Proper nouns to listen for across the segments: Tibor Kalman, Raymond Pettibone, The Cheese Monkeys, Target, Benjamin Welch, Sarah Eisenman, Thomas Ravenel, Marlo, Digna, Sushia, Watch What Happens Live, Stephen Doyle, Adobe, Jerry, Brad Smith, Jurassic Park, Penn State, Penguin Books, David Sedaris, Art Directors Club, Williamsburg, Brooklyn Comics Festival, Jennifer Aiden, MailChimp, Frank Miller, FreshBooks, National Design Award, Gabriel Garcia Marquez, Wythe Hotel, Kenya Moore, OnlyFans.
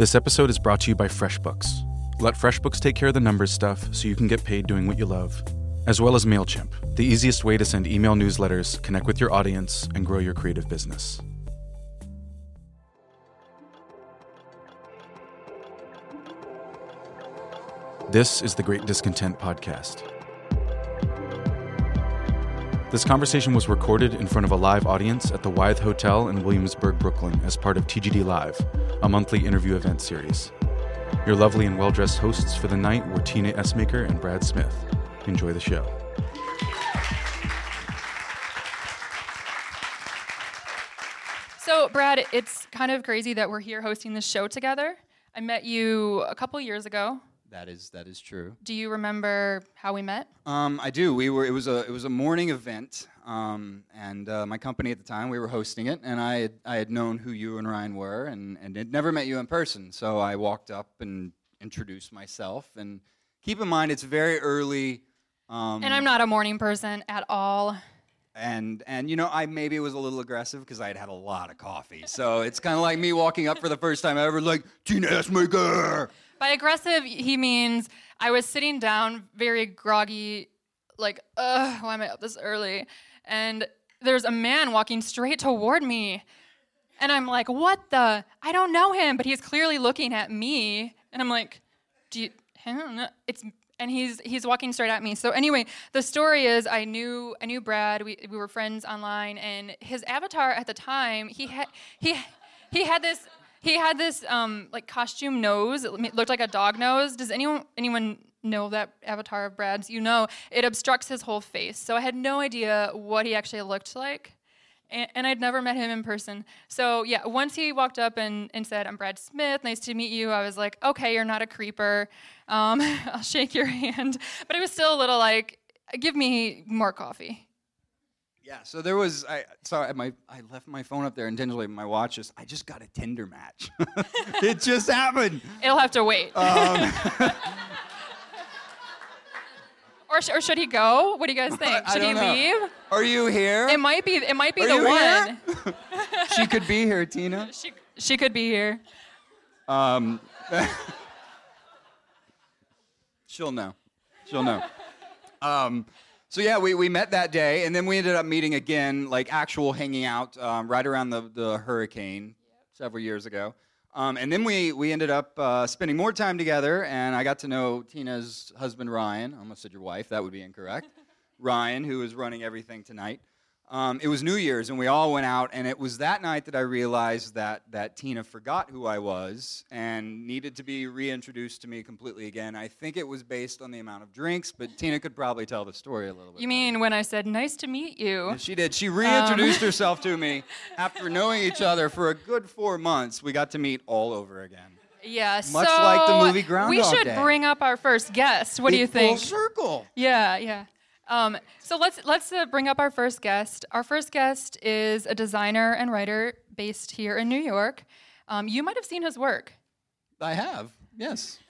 This episode is brought to you by FreshBooks. Let FreshBooks take care of the numbers stuff so you can get paid doing what you love, as well as MailChimp, the easiest way to send email newsletters, connect with your audience, and grow your creative business. This is The Great Discontent Podcast. This conversation was recorded in front of a live audience at the Wythe Hotel in Williamsburg, Brooklyn, as part of TGD Live, a monthly interview event series. Your lovely and well-dressed hosts for the night were Tina Essmaker and Brad Smith. Enjoy the show. So, Brad, it's kind of crazy that we're here hosting this show together. I met you a couple years ago. That is true. Do you remember how we met? I do. It was a morning event, and my company at the time, we were hosting it, and I had known who you and Ryan were, and had never met you in person. So I walked up and introduced myself. And keep in mind, it's very early. And I'm not a morning person at all. And you know, I maybe was a little aggressive because I had had a lot of coffee. So it's kind of like me walking up for the first time ever, like, Tina Essmaker. By aggressive, he means I was sitting down very groggy, like, ugh, why am I up this early? And there's a man walking straight toward me. And I'm like, what the? I don't know him, but he's clearly looking at me. And I'm like, I don't know. And he's walking straight at me. So anyway, the story is I knew Brad. We were friends online. And his avatar at the time, he had this... He had this like costume nose. It looked like a dog nose. Does anyone know that avatar of Brad's? You know, it obstructs his whole face. So I had no idea what he actually looked like, and I'd never met him in person. So yeah, once he walked up and said, "I'm Brad Smith. Nice to meet you," I was like, "Okay, you're not a creeper. I'll shake your hand." But it was still a little like, "Give me more coffee." Yeah, so there was, I left my phone up there intentionally, my watch I just got a Tinder match. It just happened. It'll have to wait. Or should he go? What do you guys think? Should he leave? Are you here? It might be the one. She could be here, Tina. She could be here. She'll know. So yeah, we met that day, and then we ended up meeting again, like actual hanging out, right around the hurricane several years ago. And then we ended up spending more time together, and I got to know Tina's husband, Ryan. I almost said your wife. That would be incorrect. Ryan, who is running everything tonight. It was New Year's, and we all went out, and it was that night that I realized that Tina forgot who I was and needed to be reintroduced to me completely again. I think it was based on the amount of drinks, but Tina could probably tell the story a little bit. You mean when I said, "Nice to meet you"? And she did. She reintroduced herself to me after knowing each other for a good 4 months. We got to meet all over again. Yeah, much so like the movie Groundhog Day. We should bring up our first guest. What do you think? Full circle. Yeah, yeah. So let's bring up our first guest. Our first guest is a designer and writer based here in New York. You might have seen his work. I have, yes.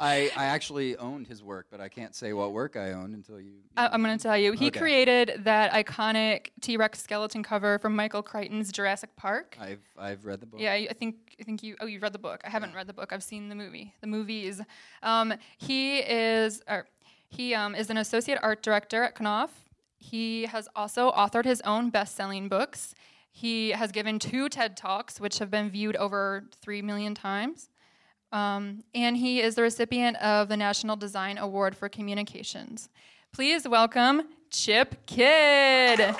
I actually owned his work, but I can't say what work I owned until you... I'm going to tell you. He created that iconic T-Rex skeleton cover from Michael Crichton's Jurassic Park. I've read the book. Yeah, I think you... Oh, you've read the book. I haven't read the book. I've seen the movie. The movies. He is an associate art director at Knopf. He has also authored his own best-selling books. He has given 2 TED Talks, which have been viewed over 3 million times. And he is the recipient of the National Design Award for Communications. Please welcome Chip Kidd.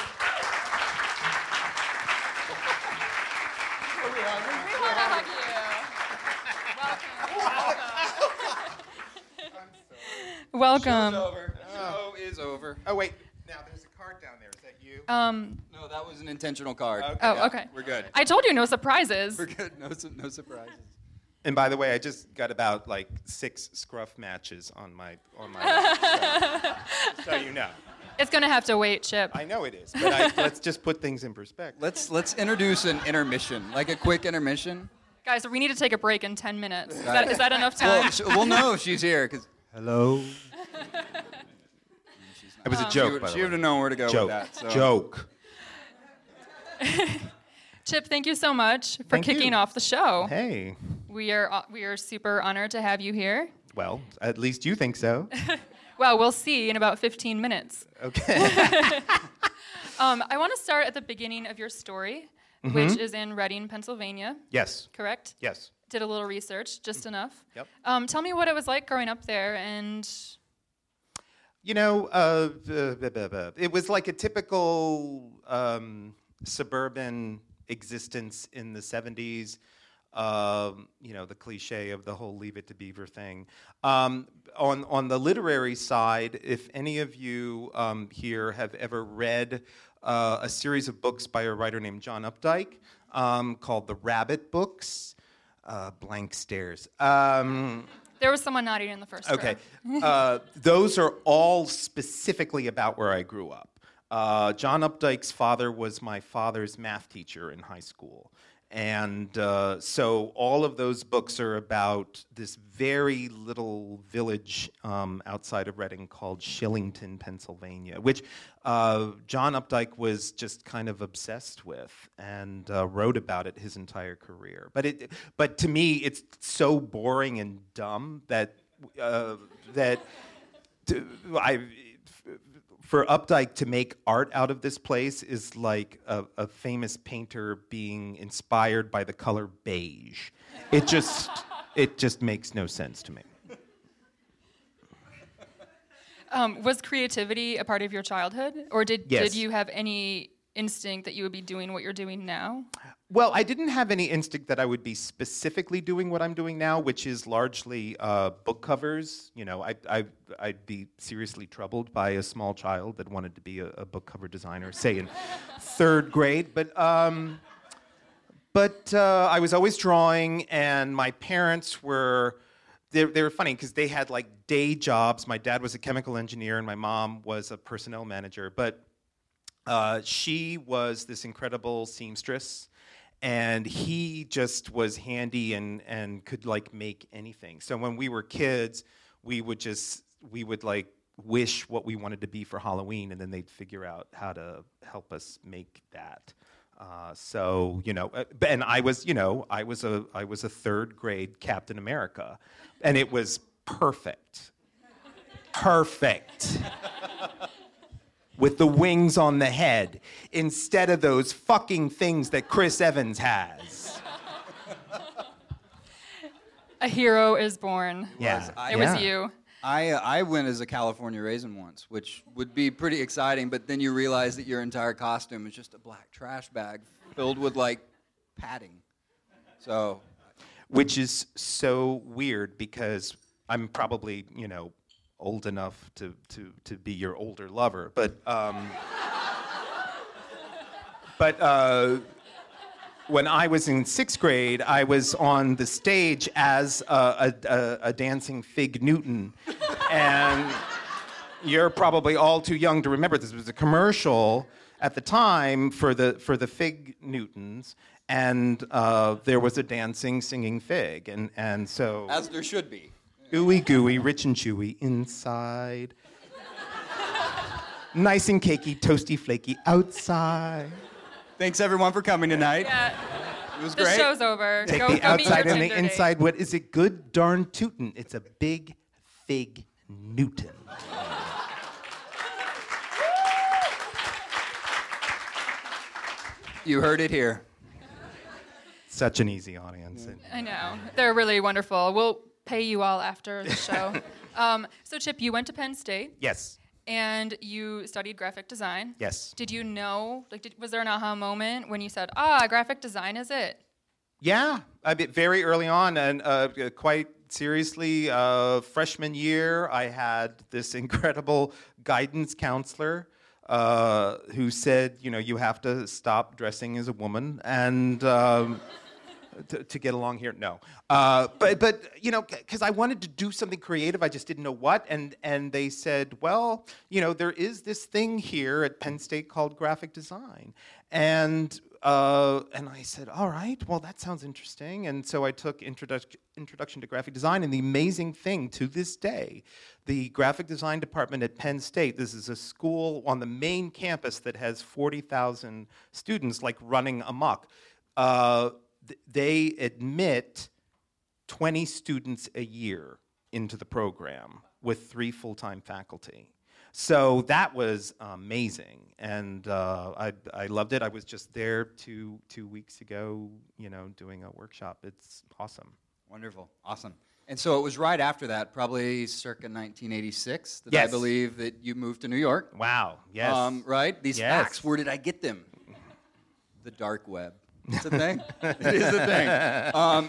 Welcome. The show is over. Oh, wait. Now, there's a card down there. Is that you? No, that was an intentional card. Okay. Oh, yeah, okay. We're good. I told you, no surprises. We're good. No surprises. And by the way, I just got about, 6 scruff matches on my so you know. It's going to have to wait, Chip. I know it is, but let's just put things in perspective. Let's introduce an intermission, like a quick intermission. Guys, we need to take a break in 10 minutes. Is that enough time? We'll know if she's here, because... Hello. It was a joke, by the way. She would have known where to go with that. So. Joke. Chip, thank you so much for kicking off the show. Hey. We are super honored to have you here. Well, at least you think so. Well, we'll see in about 15 minutes. Okay. I want to start at the beginning of your story, mm-hmm. which is in Reading, Pennsylvania. Yes. Correct? Yes. Did a little research, just enough. Yep. Tell me what it was like growing up there and... You know, it was like a typical suburban existence in the 70s. You know, the cliche of the whole Leave It to Beaver thing. On the literary side, if any of you here have ever read a series of books by a writer named John Updike called The Rabbit Books, blank stares. There was someone nodding in the first row. Okay. Those are all specifically about where I grew up. John Updike's father was my father's math teacher in high school. And so all of those books are about this very little village outside of Reading called Shillington, Pennsylvania, which John Updike was just kind of obsessed with and wrote about it his entire career. But to me, it's so boring and dumb that for Updike to make art out of this place is like a famous painter being inspired by the color beige. It just makes no sense to me. Was creativity a part of your childhood, or did you have any instinct that you would be doing what you're doing now? Well, I didn't have any instinct that I would be specifically doing what I'm doing now, which is largely book covers. You know, I'd be seriously troubled by a small child that wanted to be a book cover designer, say in third grade. But I was always drawing, and my parents were... They were funny because they had like day jobs. My dad was a chemical engineer, and my mom was a personnel manager. But she was this incredible seamstress, and he just was handy and could like make anything. So when we were kids, we would like wish what we wanted to be for Halloween, and then they'd figure out how to help us make that. So you know, and I was a third grade Captain America, and it was perfect. With the wings on the head, instead of those fucking things that Chris Evans has. A hero is born. Yeah. It was you. I went as a California raisin once, which would be pretty exciting, but then you realize that your entire costume is just a black trash bag filled with, like, padding. So, which is so weird because I'm probably, you know, old enough to be your older lover, but when I was in sixth grade, I was on the stage as a dancing Fig Newton, and you're probably all too young to remember this. It was a commercial at the time for the Fig Newtons, and there was a dancing, singing fig, and so as there should be. Ooey gooey, rich and chewy inside. Nice and cakey, toasty, flaky outside. Thanks everyone for coming tonight. Yeah. It was great. The show's over. Take the outside and the inside. What is it? Good darn tootin'. It's a big Fig Newton. You heard it here. Such an easy audience. I know. They're really wonderful. We'll pay you all after the show. So Chip, you went to Penn State. Yes. And you studied graphic design. Yes. Did you know, was there an aha moment when you said, graphic design is it? Yeah, a bit very early on, and quite seriously, freshman year, I had this incredible guidance counselor who said, you know, you have to stop dressing as a woman, and... To get along here, no. But you know, because I wanted to do something creative, I just didn't know what. And they said, well, you know, there is this thing here at Penn State called graphic design, and I said, all right, well, that sounds interesting. And so I took introduction to graphic design. And the amazing thing to this day, the graphic design department at Penn State, this is a school on the main campus that has 40,000 students, like running amok. They admit 20 students a year into the program with 3 full-time faculty. So that was amazing, and I loved it. I was just there two weeks ago, doing a workshop. It's awesome. Wonderful. Awesome. And so it was right after that, probably circa 1986, that yes. I believe that you moved to New York. Wow. Yes. Right? These yes. facts, where did I get them? The dark web. It's a thing. It is a thing.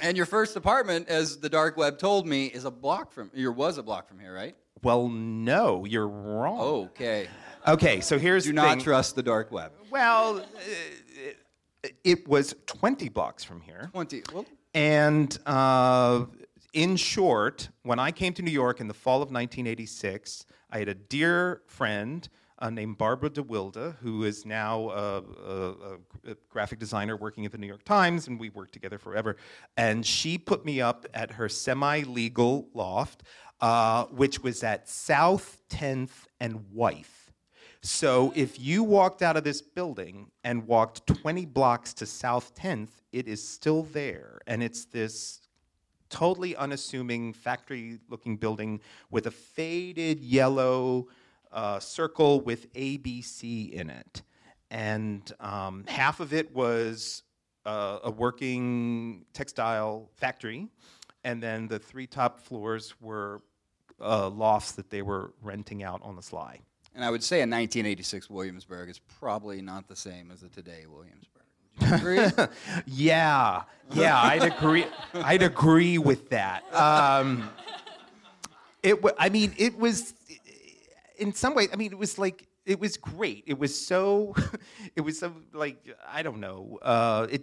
And your first apartment, as the dark web told me, was a block from here, right? Well, no, you're wrong. Okay. Okay, so here's the thing. Do not trust the dark web. Well, it was 20 blocks from here. 20. Well. And in short, when I came to New York in the fall of 1986, I had a dear friend named Barbara DeWilde, who is now a graphic designer working at the New York Times, and we worked together forever. And she put me up at her semi-legal loft, which was at South 10th and Wythe. So if you walked out of this building and walked 20 blocks to South 10th, it is still there. And it's this totally unassuming factory-looking building with a faded yellow circle with ABC in it. And half of it was a working textile factory, and then the 3 top floors were lofts that they were renting out on the sly. And I would say in 1986 Williamsburg is probably not the same as the today Williamsburg. Would you agree? yeah, I'd agree. I'd agree with that. It was. In some ways, it was like, it was great. It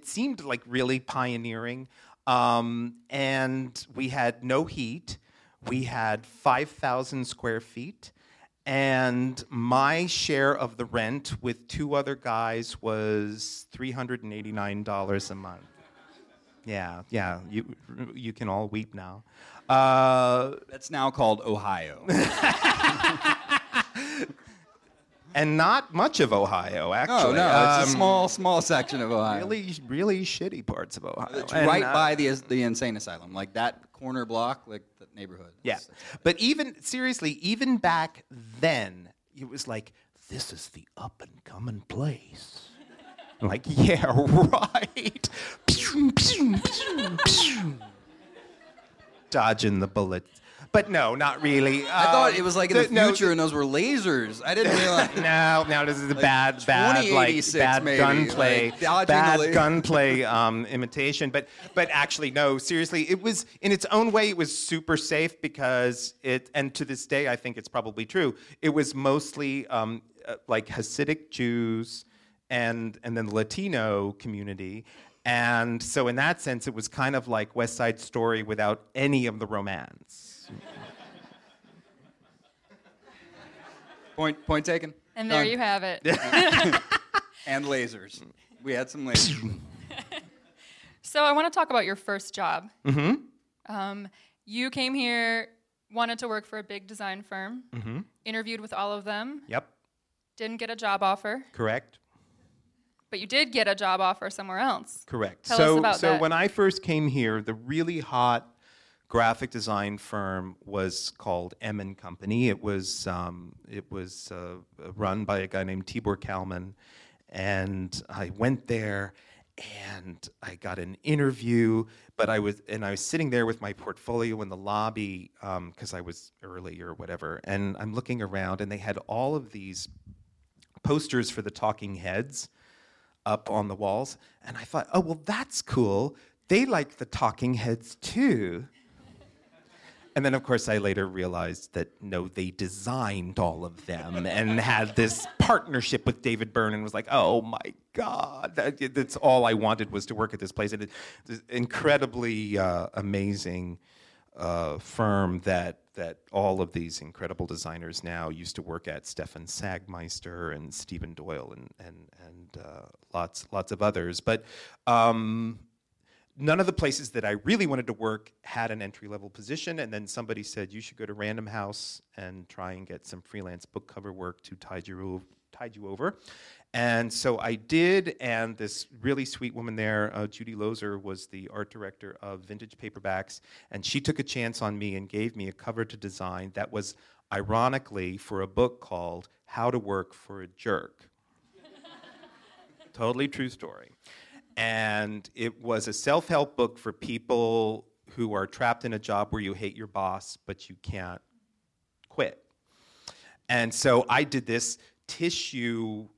seemed like really pioneering. And we had no heat. We had 5,000 square feet. And my share of the rent with 2 other guys was $389 a month. Yeah, you can all weep now. That's now called Ohio. And not much of Ohio, actually. No, it's a small section of Ohio. Really, really shitty parts of Ohio. It's right by the insane asylum, like that corner block, like the neighborhood. Yeah, but even back then, it was like, this is the up-and-coming place. Like, yeah, right. Pew, pew, pew, pew. Dodging the bullets. But no, not really. I thought it was like in the future, and those were lasers. I didn't realize. No, this is the like bad gunplay, imitation. But actually, no, seriously, it was in its own way. It was super safe because it, and to this day, I think it's probably true. It was mostly like Hasidic Jews and then the Latino community. And so in that sense, it was kind of like West Side Story without any of the romance. Point taken. And there you have it. And lasers. We had some lasers. So I want to talk about your first job. Mm-hmm. You came here, wanted to work for a big design firm, mm-hmm. interviewed with all of them. Yep. Didn't get a job offer. Correct. But you did get a job offer somewhere else. Correct. Tell us about that. When I first came here, the really hot graphic design firm was called M & Company. It was run by a guy named Tibor Kalman, and I went there and I got an interview. But I was sitting there with my portfolio in the lobby because I was early or whatever, and I'm looking around, and they had all of these posters for the Talking Heads up on the walls, and I thought, oh, well, that's cool. They like the Talking Heads too. And then, of course, I later realized that, no, they designed all of them and had this partnership with David Byrne, and was like, oh, my God. That's all I wanted was to work at this place. And it's incredibly amazing firm that all of these incredible designers now used to work at, Stefan Sagmeister and Stephen Doyle and lots of others. But none of the places that I really wanted to work had an entry-level position, and then somebody said, you should go to Random House and try and get some freelance book cover work to Taijiro tide you over. And so I did, and this really sweet woman there, Judy Loeser, was the art director of Vintage Paperbacks, and she took a chance on me and gave me a cover to design that was, ironically, for a book called How to Work for a Jerk. Totally true story. And it was a self-help book for people who are trapped in a job where you hate your boss, but you can't quit. And so I did this tissue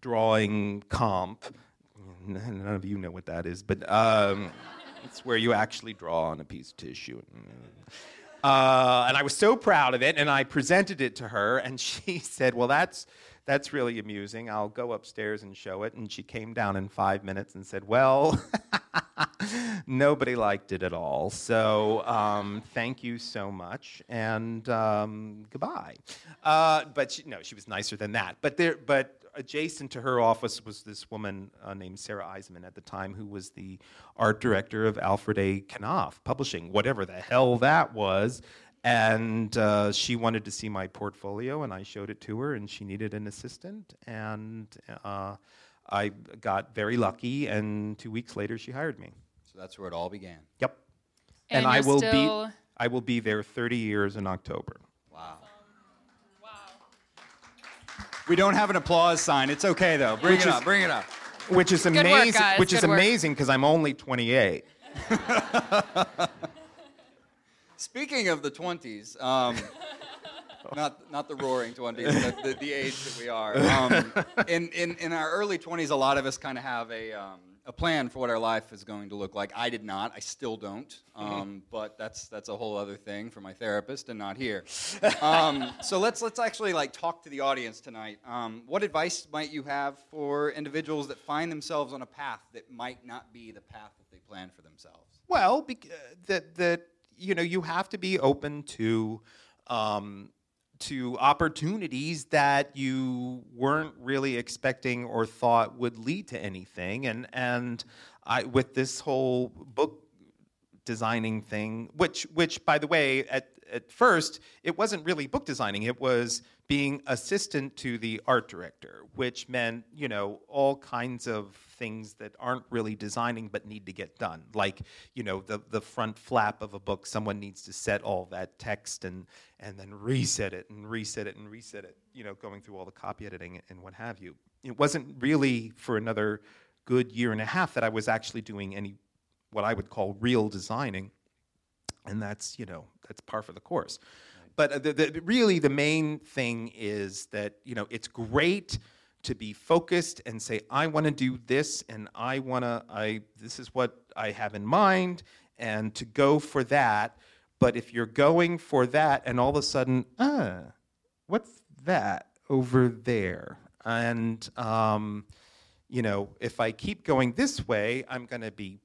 drawing comp. None of you know what that is, but it's where you actually draw on a piece of tissue. And I was so proud of it, and I presented it to her, and she said, well, that's really amusing. I'll go upstairs and show it. And she came down in 5 minutes and said, well, nobody liked it at all. So thank you so much, and goodbye. But she was nicer than that. But adjacent to her office was this woman named Sarah Eisenman at the time, who was the art director of Alfred A. Knopf Publishing, whatever the hell that was. And she wanted to see my portfolio, and I showed it to her, and she needed an assistant. And I got very lucky, and 2 weeks later, she hired me. So that's where it all began. Yep. And I will be there 30 years in October. Wow. Wow. We don't have an applause sign. It's okay, though. Bring it up. Which is amazing. Good work, guys. Amazing, because I'm only 28. Speaking of the 20s, not the roaring 20s, but the age that we are. In our early 20s, a lot of us kind of have a plan for what our life is going to look like. I did not. I still don't. But that's a whole other thing for my therapist and not here. So let's actually talk to the audience tonight. What advice might you have for individuals that find themselves on a path that might not be the path that they plan for themselves? Well, you have to be open to opportunities that you weren't really expecting or thought would lead to anything. And I, with this whole book designing thing, which by the way, at first, it wasn't really book designing. It was being assistant to the art director, which meant, all kinds of things that aren't really designing but need to get done. Like, the front flap of a book, someone needs to set all that text and then reset it, going through all the copy editing and what have you. It wasn't really for another good year and a half that I was actually doing any, what I would call real designing. And that's par for the course. Right. But really the main thing is that, it's great to be focused and say, I want to do this, and this is what I have in mind, and to go for that. But if you're going for that and all of a sudden, what's that over there? And, if I keep going this way, I'm going to be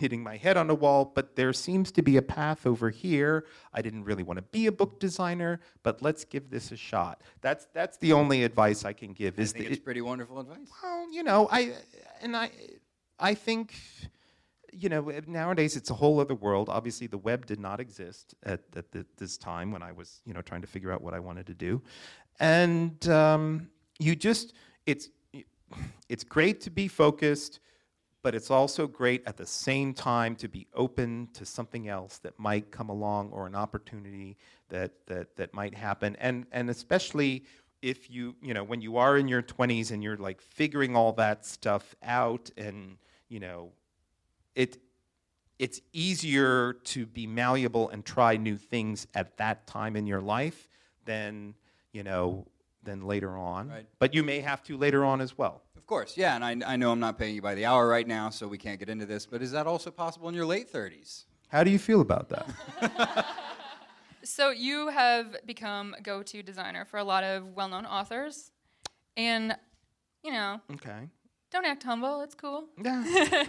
hitting my head on a wall, but there seems to be a path over here. I didn't really want to be a book designer, but let's give this a shot. That's the only advice I can give. I think it's pretty wonderful advice. Well, I think, nowadays it's a whole other world. Obviously, the web did not exist at this time when I was, trying to figure out what I wanted to do. And it's great to be focused, but it's also great at the same time to be open to something else that might come along, or an opportunity that might happen. And especially if you when you are in your 20s and you're figuring all that stuff out, and it's easier to be malleable and try new things at that time in your life than later on. Right. But you may have to later on as well. Of course, yeah, and I know I'm not paying you by the hour right now, so we can't get into this, but is that also possible in your late 30s? How do you feel about that? So you have become a go-to designer for a lot of well-known authors, and, Okay. Don't act humble, it's cool. Yeah.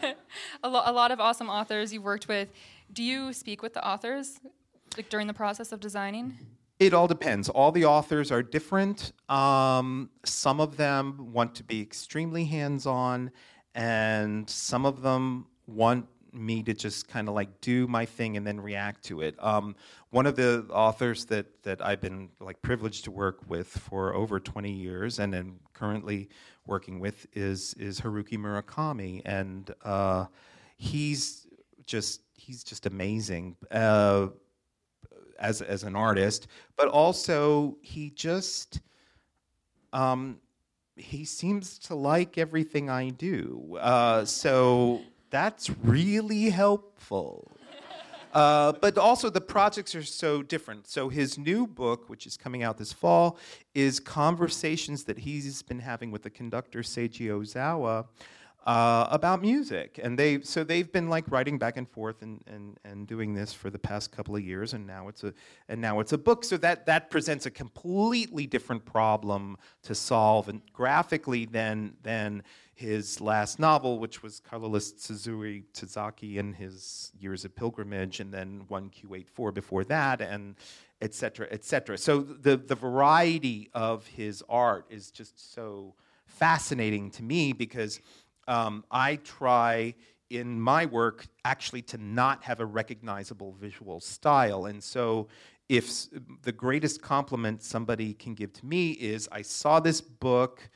A lot of awesome authors you've worked with. Do you speak with the authors during the process of designing? It all depends. All the authors are different. Some of them want to be extremely hands-on, and some of them want me to just kind of like do my thing and then react to it. One of the authors that I've been like privileged to work with for over 20 years and am currently working with is Haruki Murakami, and he's just amazing as an artist, but also he just he seems to like everything I do, so that's really helpful. But also the projects are so different. So his new book, which is coming out this fall, is conversations that he's been having with the conductor Seiji Ozawa about music, and they've been like writing back and forth and doing this for the past couple of years, and now it's a book. So that presents a completely different problem to solve, and graphically than his last novel, which was Colorless Tsukuru Tazaki and His Years of Pilgrimage, and then 1Q84 before that, and et cetera, et cetera. So the variety of his art is just so fascinating to me, because I try in my work actually to not have a recognizable visual style. And so if the greatest compliment somebody can give to me is, I saw this book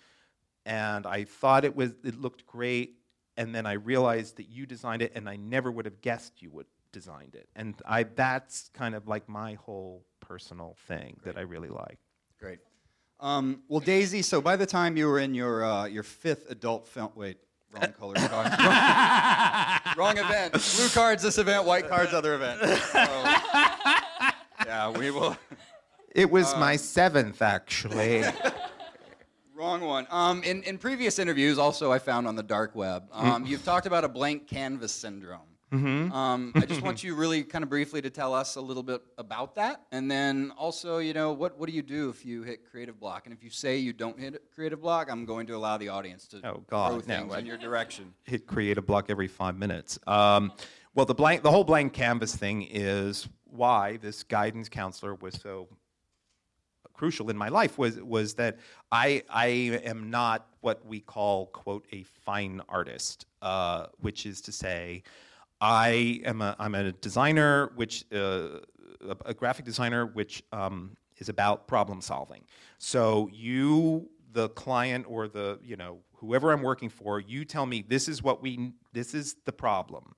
and I thought it looked great, and then I realized that you designed it and I never would have guessed you would designed it. And that's kind of like my whole personal thing that I really like. Great. Well, Daisy, so by the time you were in your fifth adult film... Wait. Wrong color card. Wrong event. Blue cards this event, white cards other event. So, yeah, we will. It was my seventh, actually. Wrong one. In previous interviews, also I found on the dark web, you've talked about a blank canvas syndrome. Mm-hmm. I just want you really kind of briefly to tell us a little bit about that. And then also, what do you do if you hit creative block? And if you say you don't hit creative block, I'm going to allow the audience to throw things in your direction. Hit creative block every 5 minutes. Well, the whole blank canvas thing is why this guidance counselor was so crucial in my life, was that I am not what we call, quote, a fine artist, which is to say... I'm a designer, which a graphic designer, which is about problem solving. So you, the client, or the whoever I'm working for, you tell me this is the problem.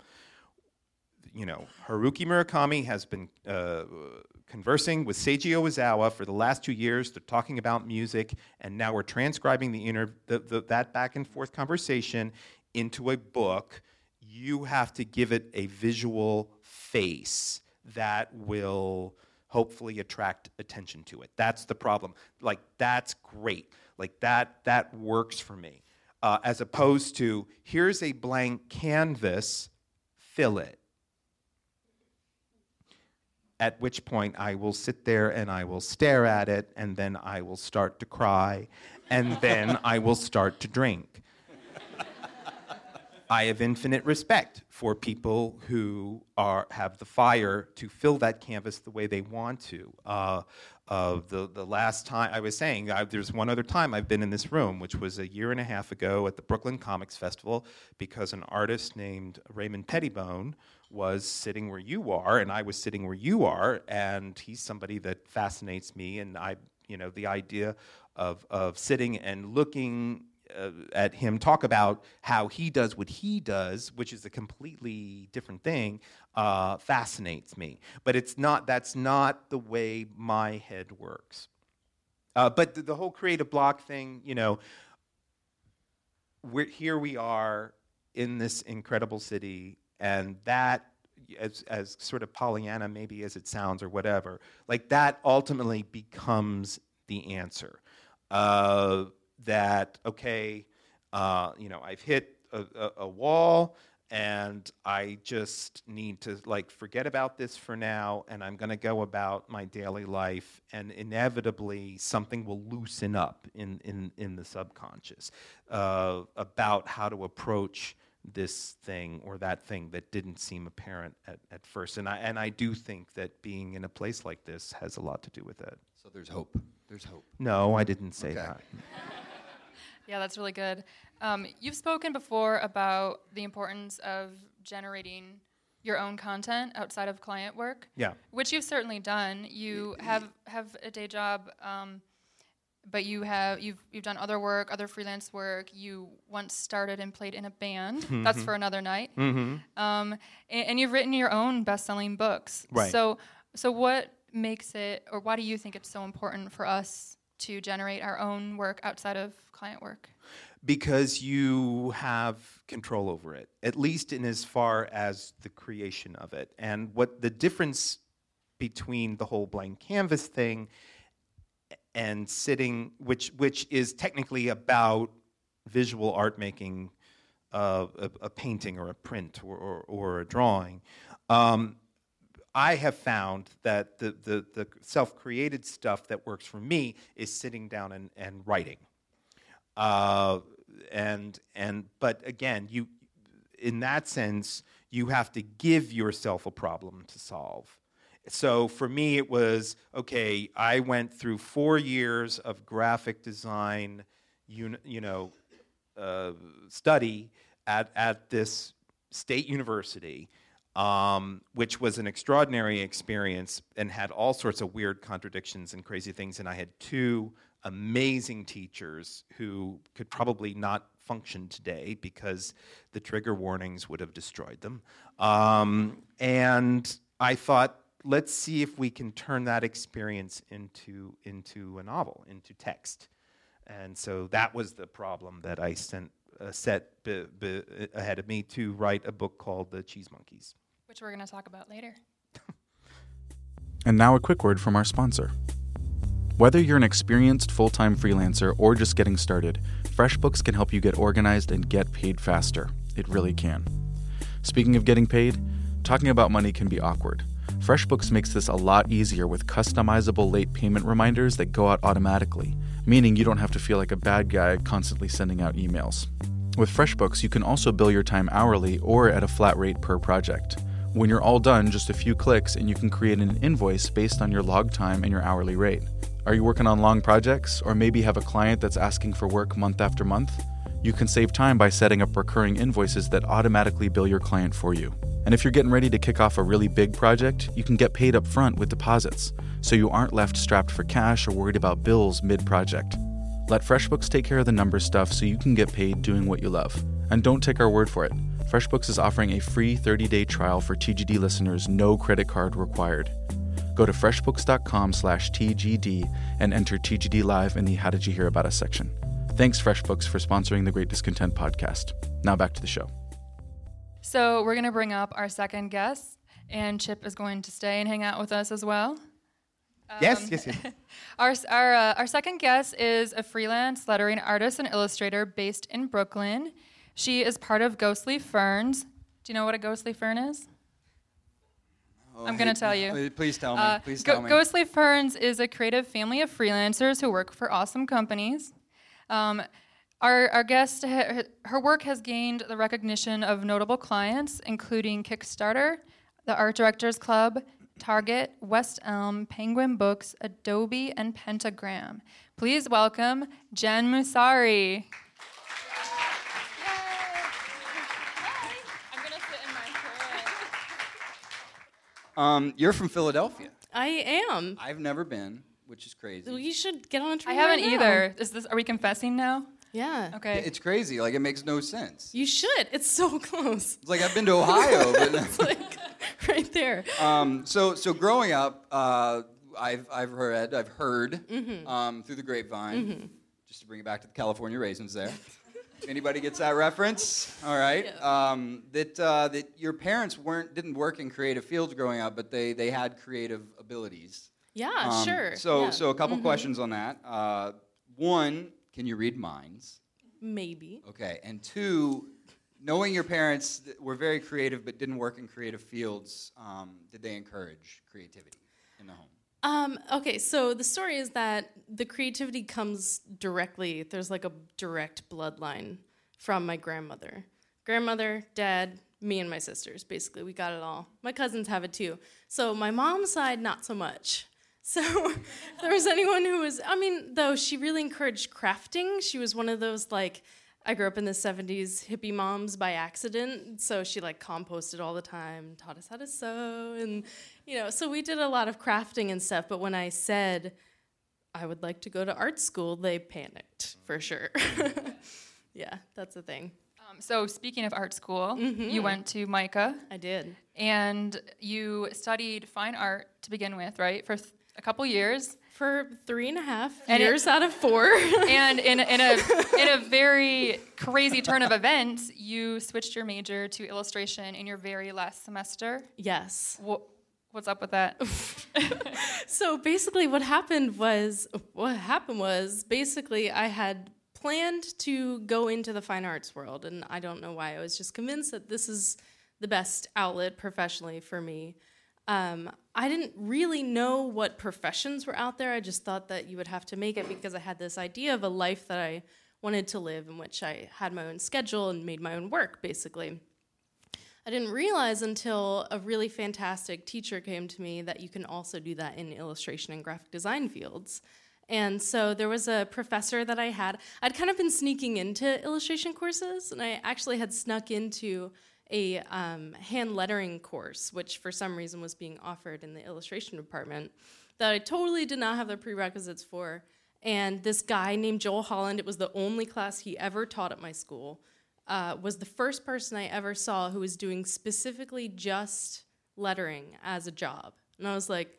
Haruki Murakami has been conversing with Seiji Ozawa for the last 2 years. They're talking about music, and now we're transcribing that back and forth conversation into a book. You have to give it a visual face that will hopefully attract attention to it. That's the problem. Like, that's great. Like, that works for me. As opposed to, here's a blank canvas, fill it. At which point I will sit there and I will stare at it, and then I will start to cry, and then I will start to drink. I have infinite respect for people who have the fire to fill that canvas the way they want to. The last time I was saying, there's one other time I've been in this room, which was a year and a half ago at the Brooklyn Comics Festival, because an artist named Raymond Pettibone was sitting where you are, and I was sitting where you are, and he's somebody that fascinates me, and I, the idea of sitting and looking at him talk about how he does what he does, which is a completely different thing, fascinates me. But that's not the way my head works. But the whole creative block thing, here we are in this incredible city, and that, as sort of Pollyanna maybe as it sounds or whatever, like that ultimately becomes the answer. I've hit a wall, and I just need to like forget about this for now, and I'm going to go about my daily life, and inevitably something will loosen up in the subconscious about how to approach this thing or that thing that didn't seem apparent at first. And I do think that being in a place like this has a lot to do with it. So there's hope. There's hope. No, I didn't say that. Yeah, that's really good. You've spoken before about the importance of generating your own content outside of client work, which you've certainly done. You have a day job, but you've done other work, other freelance work. You once started and played in a band. Mm-hmm. That's for another night. Mm-hmm. And you've written your own best-selling books. Right. So what makes it, or why do you think it's so important for us to generate our own work outside of client work? Because you have control over it, at least in as far as the creation of it. And what the difference between the whole blank canvas thing and sitting, which is technically about visual art making, a painting or a print or a drawing, I have found that the self-created stuff that works for me is sitting down and writing. But again, you, in that sense, you have to give yourself a problem to solve. So for me, it was, okay, I went through 4 years of graphic design, study at this state university, which was an extraordinary experience and had all sorts of weird contradictions and crazy things. And I had two amazing teachers who could probably not function today because the trigger warnings would have destroyed them. And I thought, let's see if we can turn that experience into a novel, into text. And so that was the problem that I set ahead of me to write a book called The Cheese Monkeys, which we're going to talk about later. And now a quick word from our sponsor. Whether you're an experienced full-time freelancer or just getting started, FreshBooks can help you get organized and get paid faster. It really can. Speaking of getting paid, talking about money can be awkward. FreshBooks makes this a lot easier with customizable late payment reminders that go out automatically, meaning you don't have to feel like a bad guy constantly sending out emails. With FreshBooks, you can also bill your time hourly or at a flat rate per project. When you're all done, just a few clicks and you can create an invoice based on your log time and your hourly rate. Are you working on long projects, or maybe have a client that's asking for work month after month? You can save time by setting up recurring invoices that automatically bill your client for you. And if you're getting ready to kick off a really big project, you can get paid up front with deposits, so you aren't left strapped for cash or worried about bills mid-project. Let FreshBooks take care of the numbers stuff so you can get paid doing what you love. And don't take our word for it. FreshBooks is offering a free 30-day trial for TGD listeners, no credit card required. Go to freshbooks.com/TGD and enter TGD Live in the How Did You Hear About Us section. Thanks, FreshBooks, for sponsoring the Great Discontent Podcast. Now back to the show. So we're going to bring up our second guest, and Chip is going to stay and hang out with us as well. Yes. Our second guest is a freelance lettering artist and illustrator based in Brooklyn. She is part of Ghostly Ferns. Do you know what a ghostly fern is? Oh, I'm going to tell you. Please tell me. Ghostly Ferns is a creative family of freelancers who work for awesome companies. Our guest, her work has gained the recognition of notable clients, including Kickstarter, the Art Directors Club, Target, West Elm, Penguin Books, Adobe, and Pentagram. Please welcome Jen Musari. You're from Philadelphia. I am. I've never been, which is crazy. Well, you should get on a train. I haven't either. Are we confessing now? Yeah. Okay. It's crazy. Like, it makes no sense. You should. It's so close. It's like I've been to Ohio, but it's like right there. So growing up, I've heard mm-hmm. Through the grapevine, mm-hmm. just to bring it back to the California raisins there. Anybody gets that reference? All right. Yeah. That your parents didn't work in creative fields growing up, but they had creative abilities. Yeah, sure. So a couple mm-hmm. questions on that. One, can you read minds? Maybe. Okay. And two, knowing your parents were very creative but didn't work in creative fields, did they encourage creativity in the home? Okay, so the story is that the creativity comes directly. There's like a direct bloodline from my grandmother. Grandmother, dad, me and my sisters, basically. We got it all. My cousins have it too. So my mom's side, not so much. So there was anyone who was, though she really encouraged crafting. She was one of those like I grew up in the 70s hippie moms by accident, so she like composted all the time, taught us how to sew, and you know, so we did a lot of crafting and stuff. But when I said I would like to go to art school, they panicked for sure. Yeah, that's the thing. So speaking of art school, you went to MICA. I did. And you studied fine art to begin with, right? For a couple years. For 3.5 years out of 4. And in a very crazy turn of events, you switched your major to illustration in your very last semester. Yes. What's up with that? So basically what happened was I had planned to go into the fine arts world, and I don't know why, I was just convinced that this is the best outlet professionally for me. I didn't really know what professions were out there. I just thought that you would have to make it, because I had this idea of a life that I wanted to live, in which I had my own schedule and made my own work, basically. I didn't realize until a really fantastic teacher came to me that you can also do that in illustration and graphic design fields. And so there was a professor that I had. I'd kind of been sneaking into illustration courses, and I actually had snuck into a hand lettering course, which for some reason was being offered in the illustration department, that I totally did not have the prerequisites for. And this guy named Joel Holland, it was the only class he ever taught at my school, was the first person I ever saw who was doing specifically just lettering as a job. And I was like,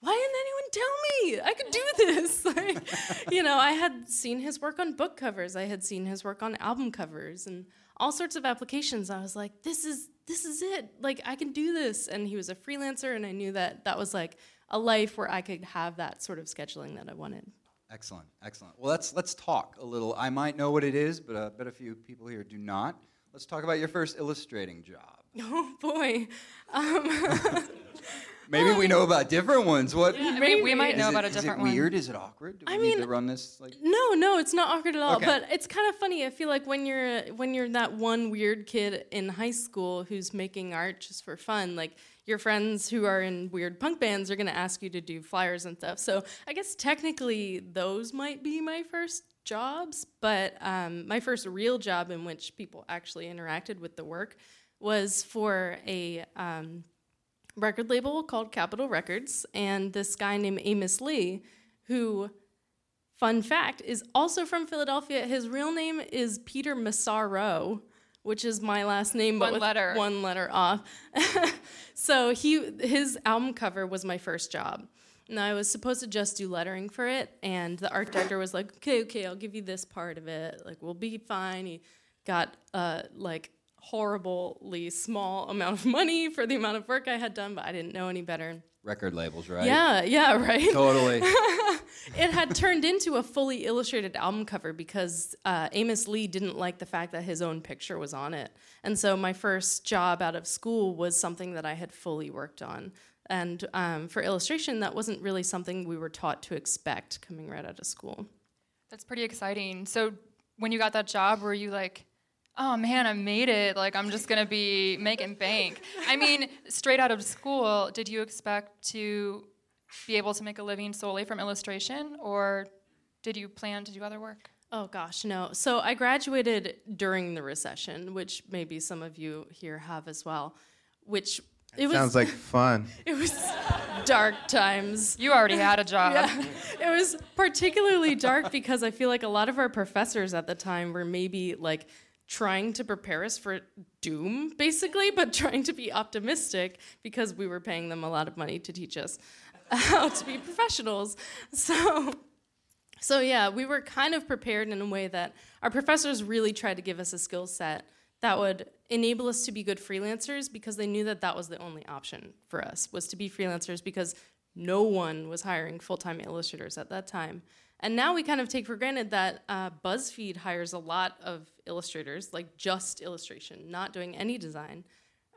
why didn't anyone tell me I could do this? Like, you know, I had seen his work on book covers. I had seen his work on album covers and all sorts of applications. I was like, this is it. Like, I can do this. And he was a freelancer, and I knew that that was like a life where I could have that sort of scheduling that I wanted. Excellent, excellent. Well, let's talk a little. I might know what it is, but I bet a few people here do not. Let's talk about your first illustrating job. Oh, boy. Maybe we know about different ones. What? Yeah, maybe we might know about a different one. Is it weird? Is it awkward? Do we need to run this? Like? No, it's not awkward at all. Okay. But it's kind of funny. I feel like when you're that one weird kid in high school who's making art just for fun, like your friends who are in weird punk bands are going to ask you to do flyers and stuff. So I guess technically those might be my first jobs. But my first real job in which people actually interacted with the work was for a record label called Capitol Records, and this guy named Amos Lee, who, fun fact, is also from Philadelphia. His real name is Peter Massaro, which is my last name, but one letter off. So his album cover was my first job. And I was supposed to just do lettering for it, and the art director was like, okay, I'll give you this part of it. Like, we'll be fine. He got, horribly small amount of money for the amount of work I had done, but I didn't know any better. Record labels, right? Yeah, right. Totally. It had turned into a fully illustrated album cover because Amos Lee didn't like the fact that his own picture was on it. And so my first job out of school was something that I had fully worked on. And for illustration, that wasn't really something we were taught to expect coming right out of school. That's pretty exciting. So when you got that job, were you like, oh man, I made it, like I'm just gonna be making bank? I mean, straight out of school, did you expect to be able to make a living solely from illustration, or did you plan to do other work? Oh gosh, no. So I graduated during the recession, which maybe some of you here have as well, which sounds like fun. It was dark times. You already had a job. Yeah. It was particularly dark because I feel like a lot of our professors at the time were maybe like trying to prepare us for doom, basically, but trying to be optimistic because we were paying them a lot of money to teach us how to be professionals. So yeah, we were kind of prepared in a way that our professors really tried to give us a skill set that would enable us to be good freelancers, because they knew that that was the only option for us, was to be freelancers, because no one was hiring full-time illustrators at that time. And now we kind of take for granted that BuzzFeed hires a lot of illustrators, like just illustration, not doing any design.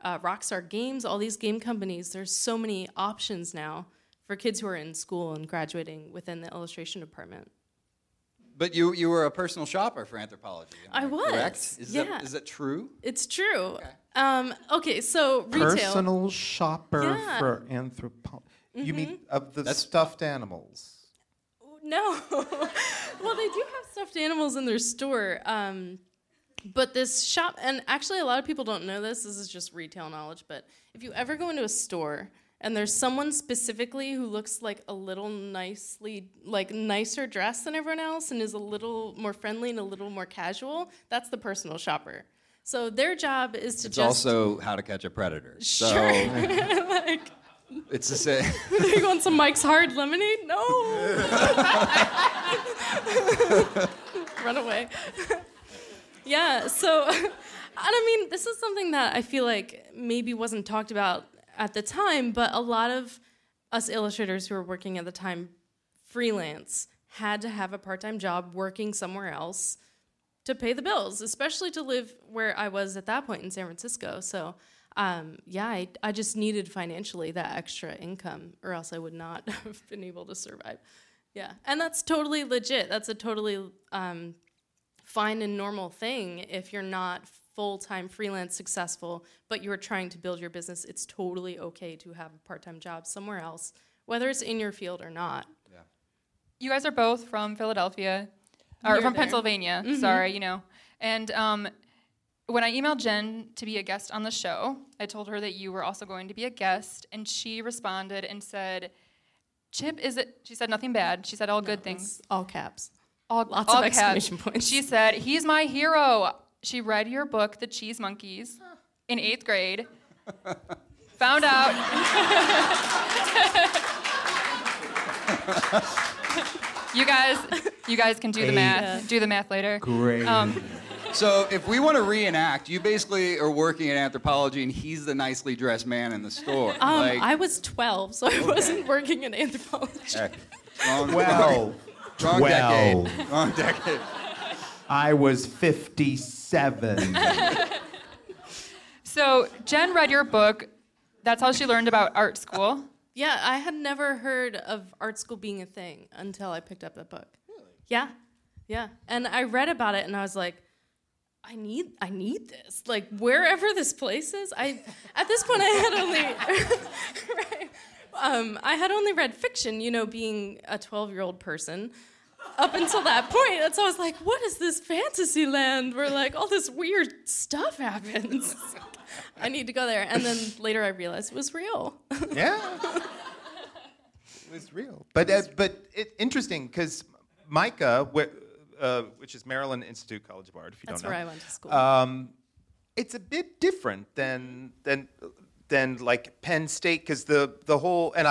Rockstar Games, all these game companies, there's so many options now for kids who are in school and graduating within the illustration department. But you were a personal shopper for anthropology. I was. Correct? Is that true? It's true. Okay, so retail. Personal shopper for anthropology. Mm-hmm. You mean of the stuffed animals? No. Well, they do have stuffed animals in their store. But this shop, and actually a lot of people don't know this, this is just retail knowledge, but if you ever go into a store and there's someone specifically who looks like a little nicer dressed than everyone else and is a little more friendly and a little more casual, that's the personal shopper. So their job is to It's also How to Catch a Predator. Sure. So like, it's the same. You want some Mike's Hard Lemonade? No. Run away. Yeah, so, and I mean, this is something that I feel like maybe wasn't talked about at the time, but a lot of us illustrators who were working at the time freelance had to have a part-time job working somewhere else to pay the bills, especially to live where I was at that point in San Francisco. So, I just needed financially that extra income, or else I would not have been able to survive. Yeah, and that's totally legit. That's a totally... fine and normal thing if you're not full-time freelance successful, but you're trying to build your business. It's totally okay to have a part-time job somewhere else, whether it's in your field or not. Yeah. You guys are both from Philadelphia, or you're from there. Pennsylvania. Mm-hmm. Sorry, And when I emailed Jen to be a guest on the show, I told her that you were also going to be a guest, and she responded and said, "Chip, is it?" She said nothing bad. She said all good things. All caps. Lots of exclamation points. She said, "He's my hero." She read your book, The Cheese Monkeys, in 8th grade. Found out. You guys can do the math. Yeah. Do the math later. Great. So if we want to reenact, you basically are working in anthropology, and he's the nicely dressed man in the store. I was 12, so I wasn't working in anthropology. Well. Wrong decade. I was 57. So Jen read your book. That's how she learned about art school. Yeah, I had never heard of art school being a thing until I picked up that book. Really? Yeah. And I read about it, and I was like, I need this. Like, wherever this place is, at this point I had only... right. I had only read fiction, being a 12-year-old person up until that point. And so I was like, what is this fantasy land where, like, all this weird stuff happens? I need to go there. And then later I realized it was real. Yeah. It was real. But interesting, because MICA, which is Maryland Institute College of Art, if you don't know. That's where I went to school. It's a bit different than like Penn State, because the whole, and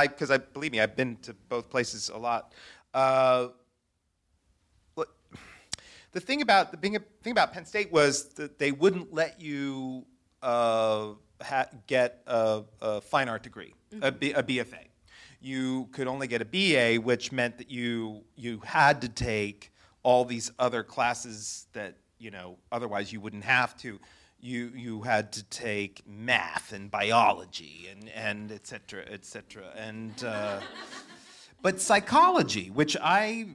believe me, I've been to both places a lot. The thing about Penn State was that they wouldn't let you get a fine art degree, mm-hmm. a BFA. You could only get a BA, which meant that you had to take all these other classes that otherwise you wouldn't have to. You had to take math and biology and et cetera. And but psychology, which I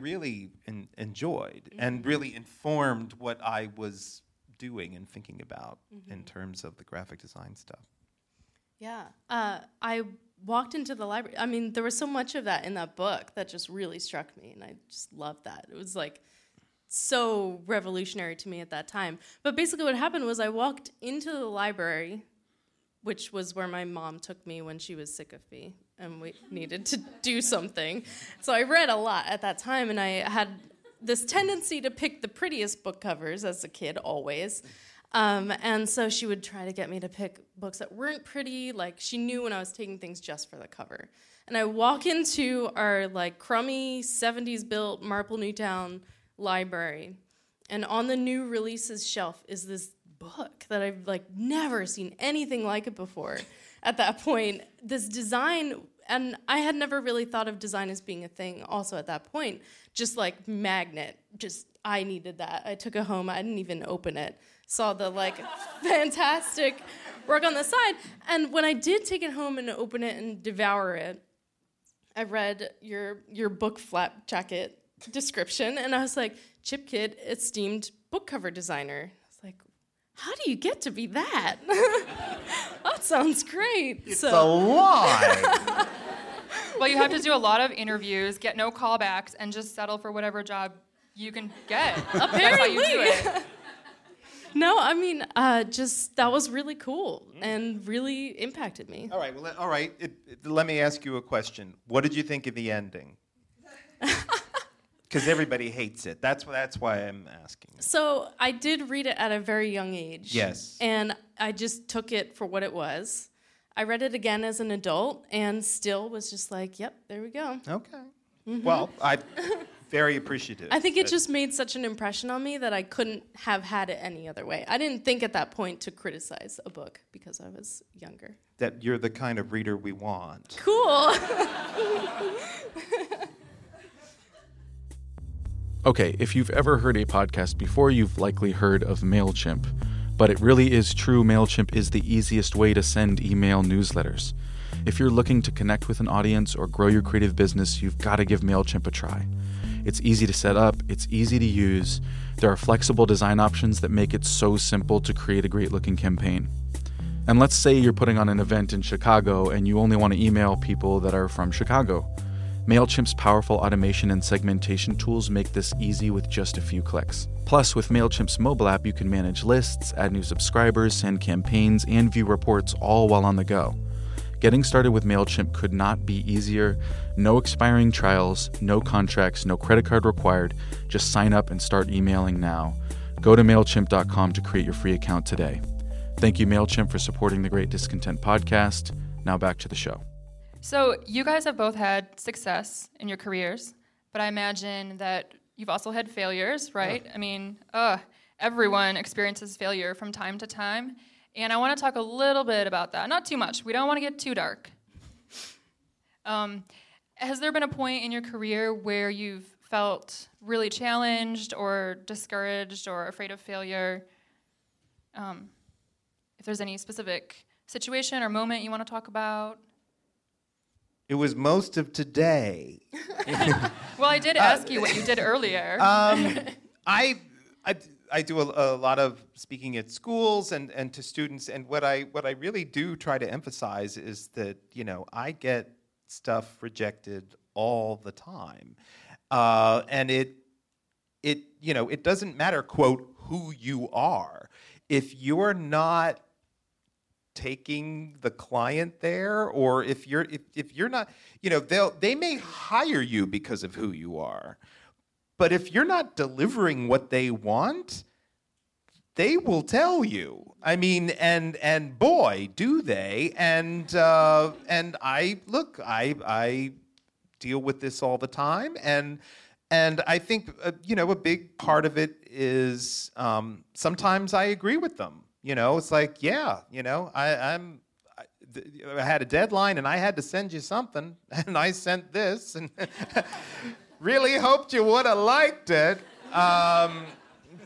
really enjoyed, mm-hmm. and really informed what I was doing and thinking about, mm-hmm. in terms of the graphic design stuff. Yeah, I walked into the library. I mean, there was so much of that in that book that just really struck me, and I just loved that. It was like so revolutionary to me at that time. But basically what happened was I walked into the library, which was where my mom took me when she was sick of me and we needed to do something. So I read a lot at that time, and I had this tendency to pick the prettiest book covers as a kid, always. And so she would try to get me to pick books that weren't pretty. Like, she knew when I was taking things just for the cover. And I walk into our, like, crummy 70s-built Marple Newtown library, and on the new releases shelf is this book that I've, like, never seen anything like it before at that point. This design, and I had never really thought of design as being a thing also at that point, just like magnet, just I needed that. I took it home, I didn't even open it. Saw the, like, fantastic work on the side, and when I did take it home and open it and devour it, I read your book flap jacket description, and I was like, Chip Kidd, esteemed book cover designer. I was like, how do you get to be that? That sounds great. It's a lie. Well, you have to do a lot of interviews, get no callbacks, and just settle for whatever job you can get. Apparently. That's how you do it. No, I mean, just that was really cool and really impacted me. All right, well, all right. Let me ask you a question. What did you think of the ending? Because everybody hates it. That's why I'm asking. So I did read it at a very young age. Yes. And I just took it for what it was. I read it again as an adult and still was just like, yep, there we go. Okay. Mm-hmm. Well, I'm very appreciative. I think it just made such an impression on me that I couldn't have had it any other way. I didn't think at that point to criticize a book because I was younger. That you're the kind of reader we want. Cool. Okay, if you've ever heard a podcast before, you've likely heard of MailChimp. But it really is true, MailChimp is the easiest way to send email newsletters. If you're looking to connect with an audience or grow your creative business, you've got to give MailChimp a try. It's easy to set up, it's easy to use. There are flexible design options that make it so simple to create a great-looking campaign. And let's say you're putting on an event in Chicago and you only want to email people that are from Chicago. MailChimp's powerful automation and segmentation tools make this easy with just a few clicks. Plus, with MailChimp's mobile app, you can manage lists, add new subscribers, send campaigns, and view reports all while on the go. Getting started with MailChimp could not be easier. No expiring trials, no contracts, no credit card required. Just sign up and start emailing now. Go to MailChimp.com to create your free account today. Thank you, MailChimp, for supporting the Great Discontent Podcast. Now back to the show. So you guys have both had success in your careers, but I imagine that you've also had failures, right? Yeah. I mean, everyone experiences failure from time to time, and I want to talk a little bit about that. Not too much. We don't want to get too dark. Has there been a point in your career where you've felt really challenged or discouraged or afraid of failure? If there's any specific situation or moment you want to talk about? It was most of today. Well, I did ask you what you did earlier. I do a lot of speaking at schools and to students, and what I really do try to emphasize is that, you know, I get stuff rejected all the time, and it you know, it doesn't matter, quote, who you are. If you're not taking the client there, or if you're not, you know, they may hire you because of who you are, but if you're not delivering what they want, they will tell you. I mean, and boy, do they! And I deal with this all the time, and I think you know, a big part of it is sometimes I agree with them. You know, it's like, yeah, you know, I had a deadline and I had to send you something, and I sent this, and really hoped you would have liked it.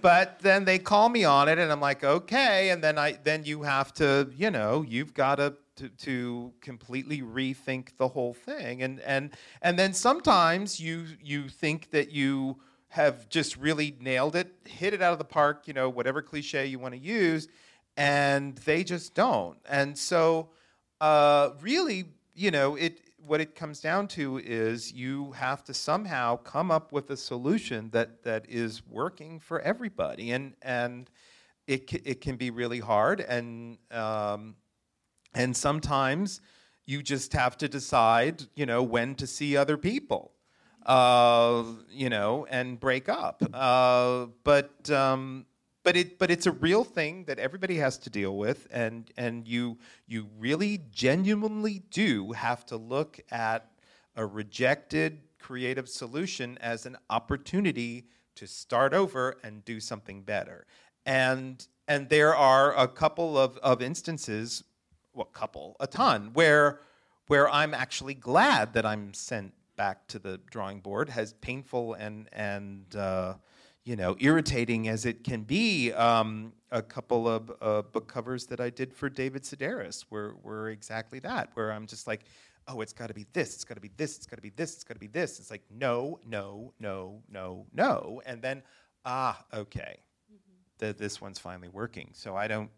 But then they call me on it, and I'm like, okay, and then you have to, you know, you've got to completely rethink the whole thing, and then sometimes you think that you have just really nailed it, hit it out of the park, you know, whatever cliche you want to use, and they just don't. And so really, you know, what it comes down to is you have to somehow come up with a solution that is working for everybody, and it can be really hard, and sometimes you just have to decide, you know, when to see other people. You know, and break up. But it's a real thing that everybody has to deal with, and you really genuinely do have to look at a rejected creative solution as an opportunity to start over and do something better. And there are a couple of instances, a ton, where I'm actually glad that I'm sent back to the drawing board, as painful and you know, irritating as it can be. A couple of book covers that I did for David Sedaris were exactly that, where I'm just like, oh, it's got to be this, it's got to be this, it's got to be this, it's got to be this. It's like, no, and then okay, this one's finally working. So I don't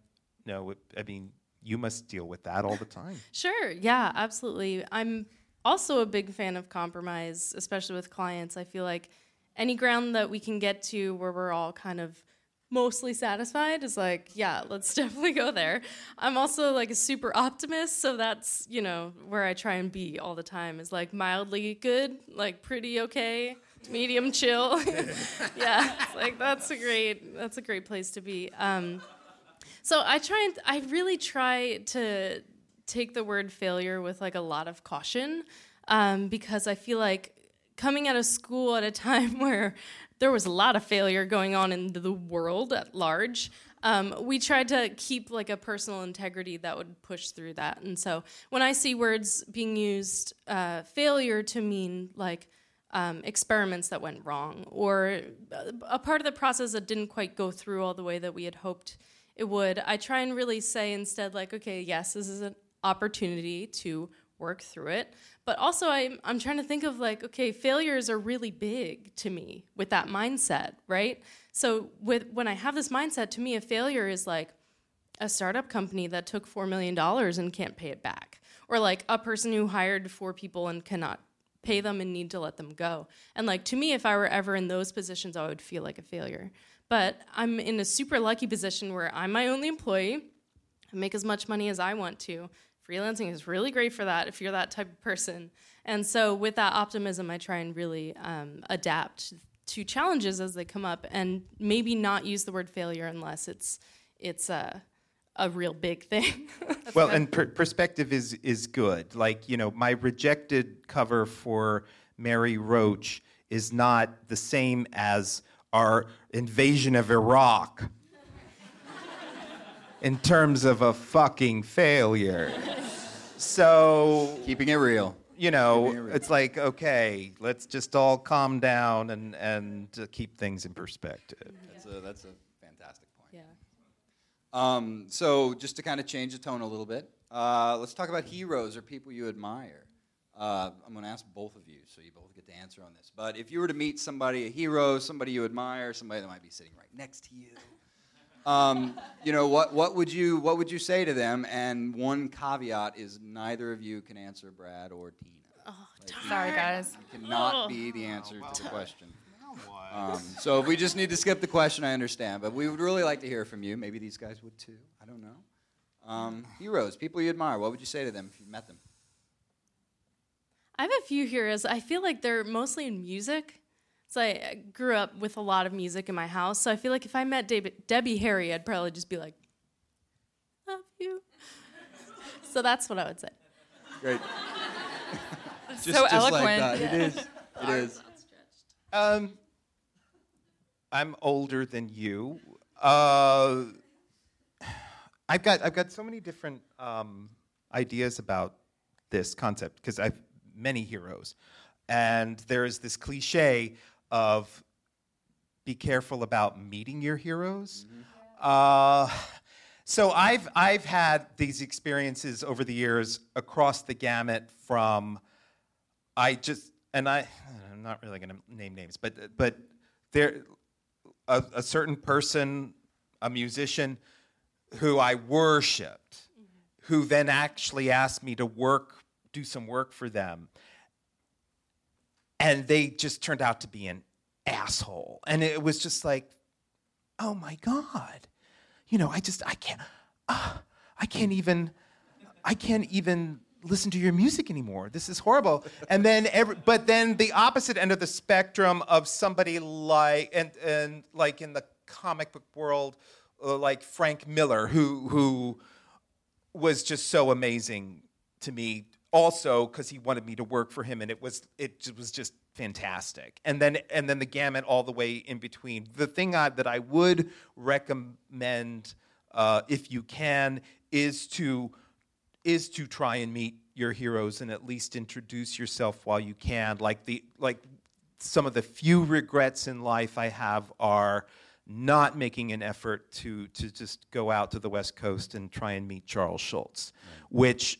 know. I mean, you must deal with that all the time. Sure. Yeah. Absolutely. I'm also a big fan of compromise, especially with clients. I feel like any ground that we can get to where we're all kind of mostly satisfied is like, yeah, let's definitely go there. I'm also like a super optimist, so that's, you know, where I try and be all the time is like mildly good, like pretty okay, medium chill. Yeah, it's like that's a great place to be. So I really try to take the word failure with like a lot of caution, because I feel like coming out of school at a time where there was a lot of failure going on in the world at large, we tried to keep like a personal integrity that would push through that. And so when I see words being used, failure to mean like experiments that went wrong or a part of the process that didn't quite go through all the way that we had hoped it would, I try and really say instead like, okay, yes, this is an opportunity to work through it. But also I'm trying to think of like, okay, failures are really big to me with that mindset, right? So when I have this mindset, to me a failure is like a startup company that took $4 million and can't pay it back, or like a person who hired 4 people and cannot pay them and need to let them go. And like to me, if I were ever in those positions, I would feel like a failure. But I'm in a super lucky position where I'm my only employee. I make as much money as I want to. Freelancing is really great for that if you're that type of person. And so with that optimism, I try and really adapt to challenges as they come up and maybe not use the word failure unless it's a real big thing. Well, and perspective is good. Like, you know, my rejected cover for Mary Roach is not the same as our invasion of Iraq. In terms of a fucking failure. So... keeping it real. You know, it's like, okay, let's just all calm down and keep things in perspective. Yeah. That's a fantastic point. Yeah. So just to kind of change the tone a little bit, let's talk about heroes or people you admire. I'm going to ask both of you, so you both get to answer on this. But if you were to meet somebody, a hero, somebody you admire, somebody that might be sitting right next to you... you know, what would you say to them? And one caveat is neither of you can answer Brad or Tina. Oh, like, sorry, guys. It cannot be the answer to the question. So if we just need to skip the question, I understand. But we would really like to hear from you. Maybe these guys would too. I don't know. Heroes, people you admire. What would you say to them if you met them? I have a few heroes. I feel like they're mostly in music. So I grew up with a lot of music in my house, so I feel like if I met Debbie Harry, I'd probably just be like, love you. So that's what I would say. Great. Just, so just eloquent. Like that. Yeah. It is. I'm older than you. I've got so many different ideas about this concept because I've many heroes, and there is this cliche of be careful about meeting your heroes. Mm-hmm. So I've had these experiences over the years across the gamut from I'm not really going to name names, but there a certain person, a musician who I worshipped, mm-hmm. who then actually asked me to do some work for them. And they just turned out to be an asshole. And it was just like, oh my God. You know, I can't even listen to your music anymore. This is horrible. And then but then the opposite end of the spectrum of somebody like, and like in the comic book world, like Frank Miller, who was just so amazing to me. Also, because he wanted me to work for him, and it was just fantastic. And then the gamut all the way in between. The thing that I would recommend, if you can, is to try and meet your heroes and at least introduce yourself while you can. Like some of the few regrets in life I have are not making an effort to just go out to the West Coast and try and meet Charles Schulz, which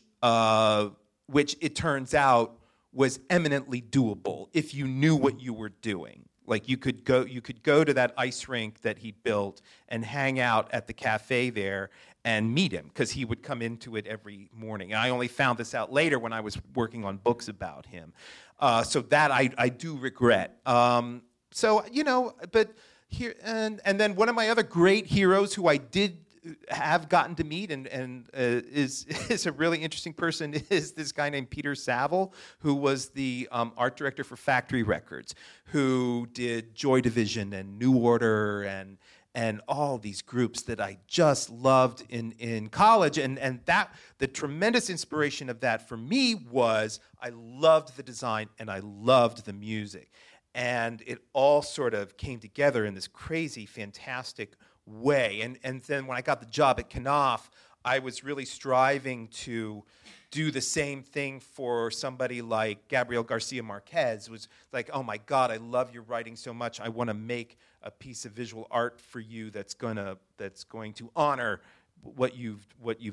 it turns out was eminently doable if you knew what you were doing. Like you could go to that ice rink that he built and hang out at the cafe there and meet him, because he would come into it every morning. And I only found this out later when I was working on books about him. So that I do regret. So, you know, but here, and then one of my other great heroes who I did have gotten to meet and is a really interesting person is this guy named Peter Saville, who was the art director for Factory Records, who did Joy Division and New Order and all these groups that I just loved in college. And that the tremendous inspiration of that for me was I loved the design and I loved the music. And it all sort of came together in this crazy, fantastic way. And then when I got the job at Knopf, I was really striving to do the same thing for somebody like Gabriel Garcia Marquez. It was like, oh my God, I love your writing so much. I want to make a piece of visual art for you that's going to honor what you've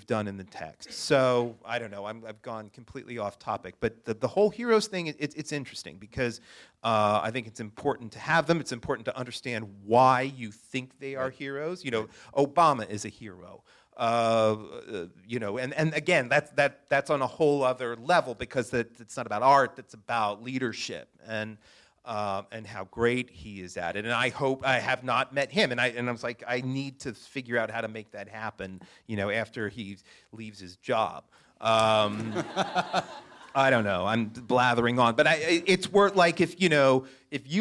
done in the text. So I don't know. I've gone completely off topic, but the whole heroes thing it's interesting because I think it's important to have them. It's important to understand why you think they are heroes. You know, Obama is a hero. You know, and again, that's on a whole other level because it's not about art. That's about leadership and how great he is at it. And I hope I have not met him. And I was like, I need to figure out how to make that happen, you know, after he leaves his job. I don't know. I'm blathering on. But it's worth, like, if you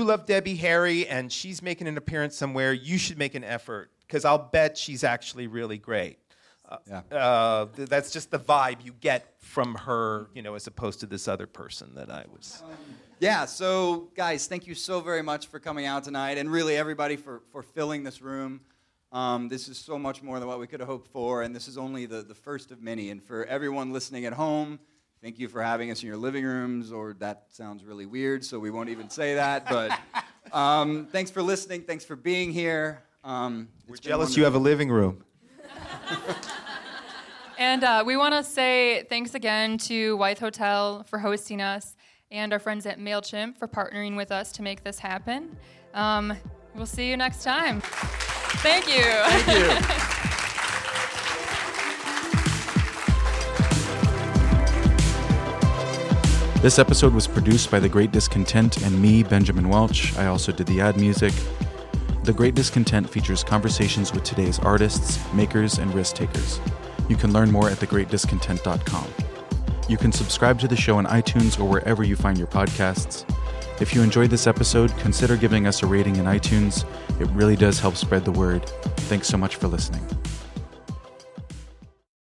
love Debbie Harry and she's making an appearance somewhere, you should make an effort because I'll bet she's actually really great. That's just the vibe you get from her, you know, as opposed to this other person that I was... Yeah, so guys, thank you so very much for coming out tonight, and really everybody for filling this room. This is so much more than what we could have hoped for, and this is only the first of many. And for everyone listening at home, thank you for having us in your living rooms, or that sounds really weird, so we won't even say that. But thanks for listening. Thanks for being here. We're jealous you have a living room. And we want to say thanks again to Wythe Hotel for hosting us, and our friends at MailChimp for partnering with us to make this happen. We'll see you next time. Thank you. Thank you. This episode was produced by The Great Discontent and me, Benjamin Welch. I also did the ad music. The Great Discontent features conversations with today's artists, makers, and risk takers. You can learn more at thegreatdiscontent.com. You can subscribe to the show on iTunes or wherever you find your podcasts. If you enjoyed this episode, consider giving us a rating in iTunes. It really does help spread the word. Thanks so much for listening.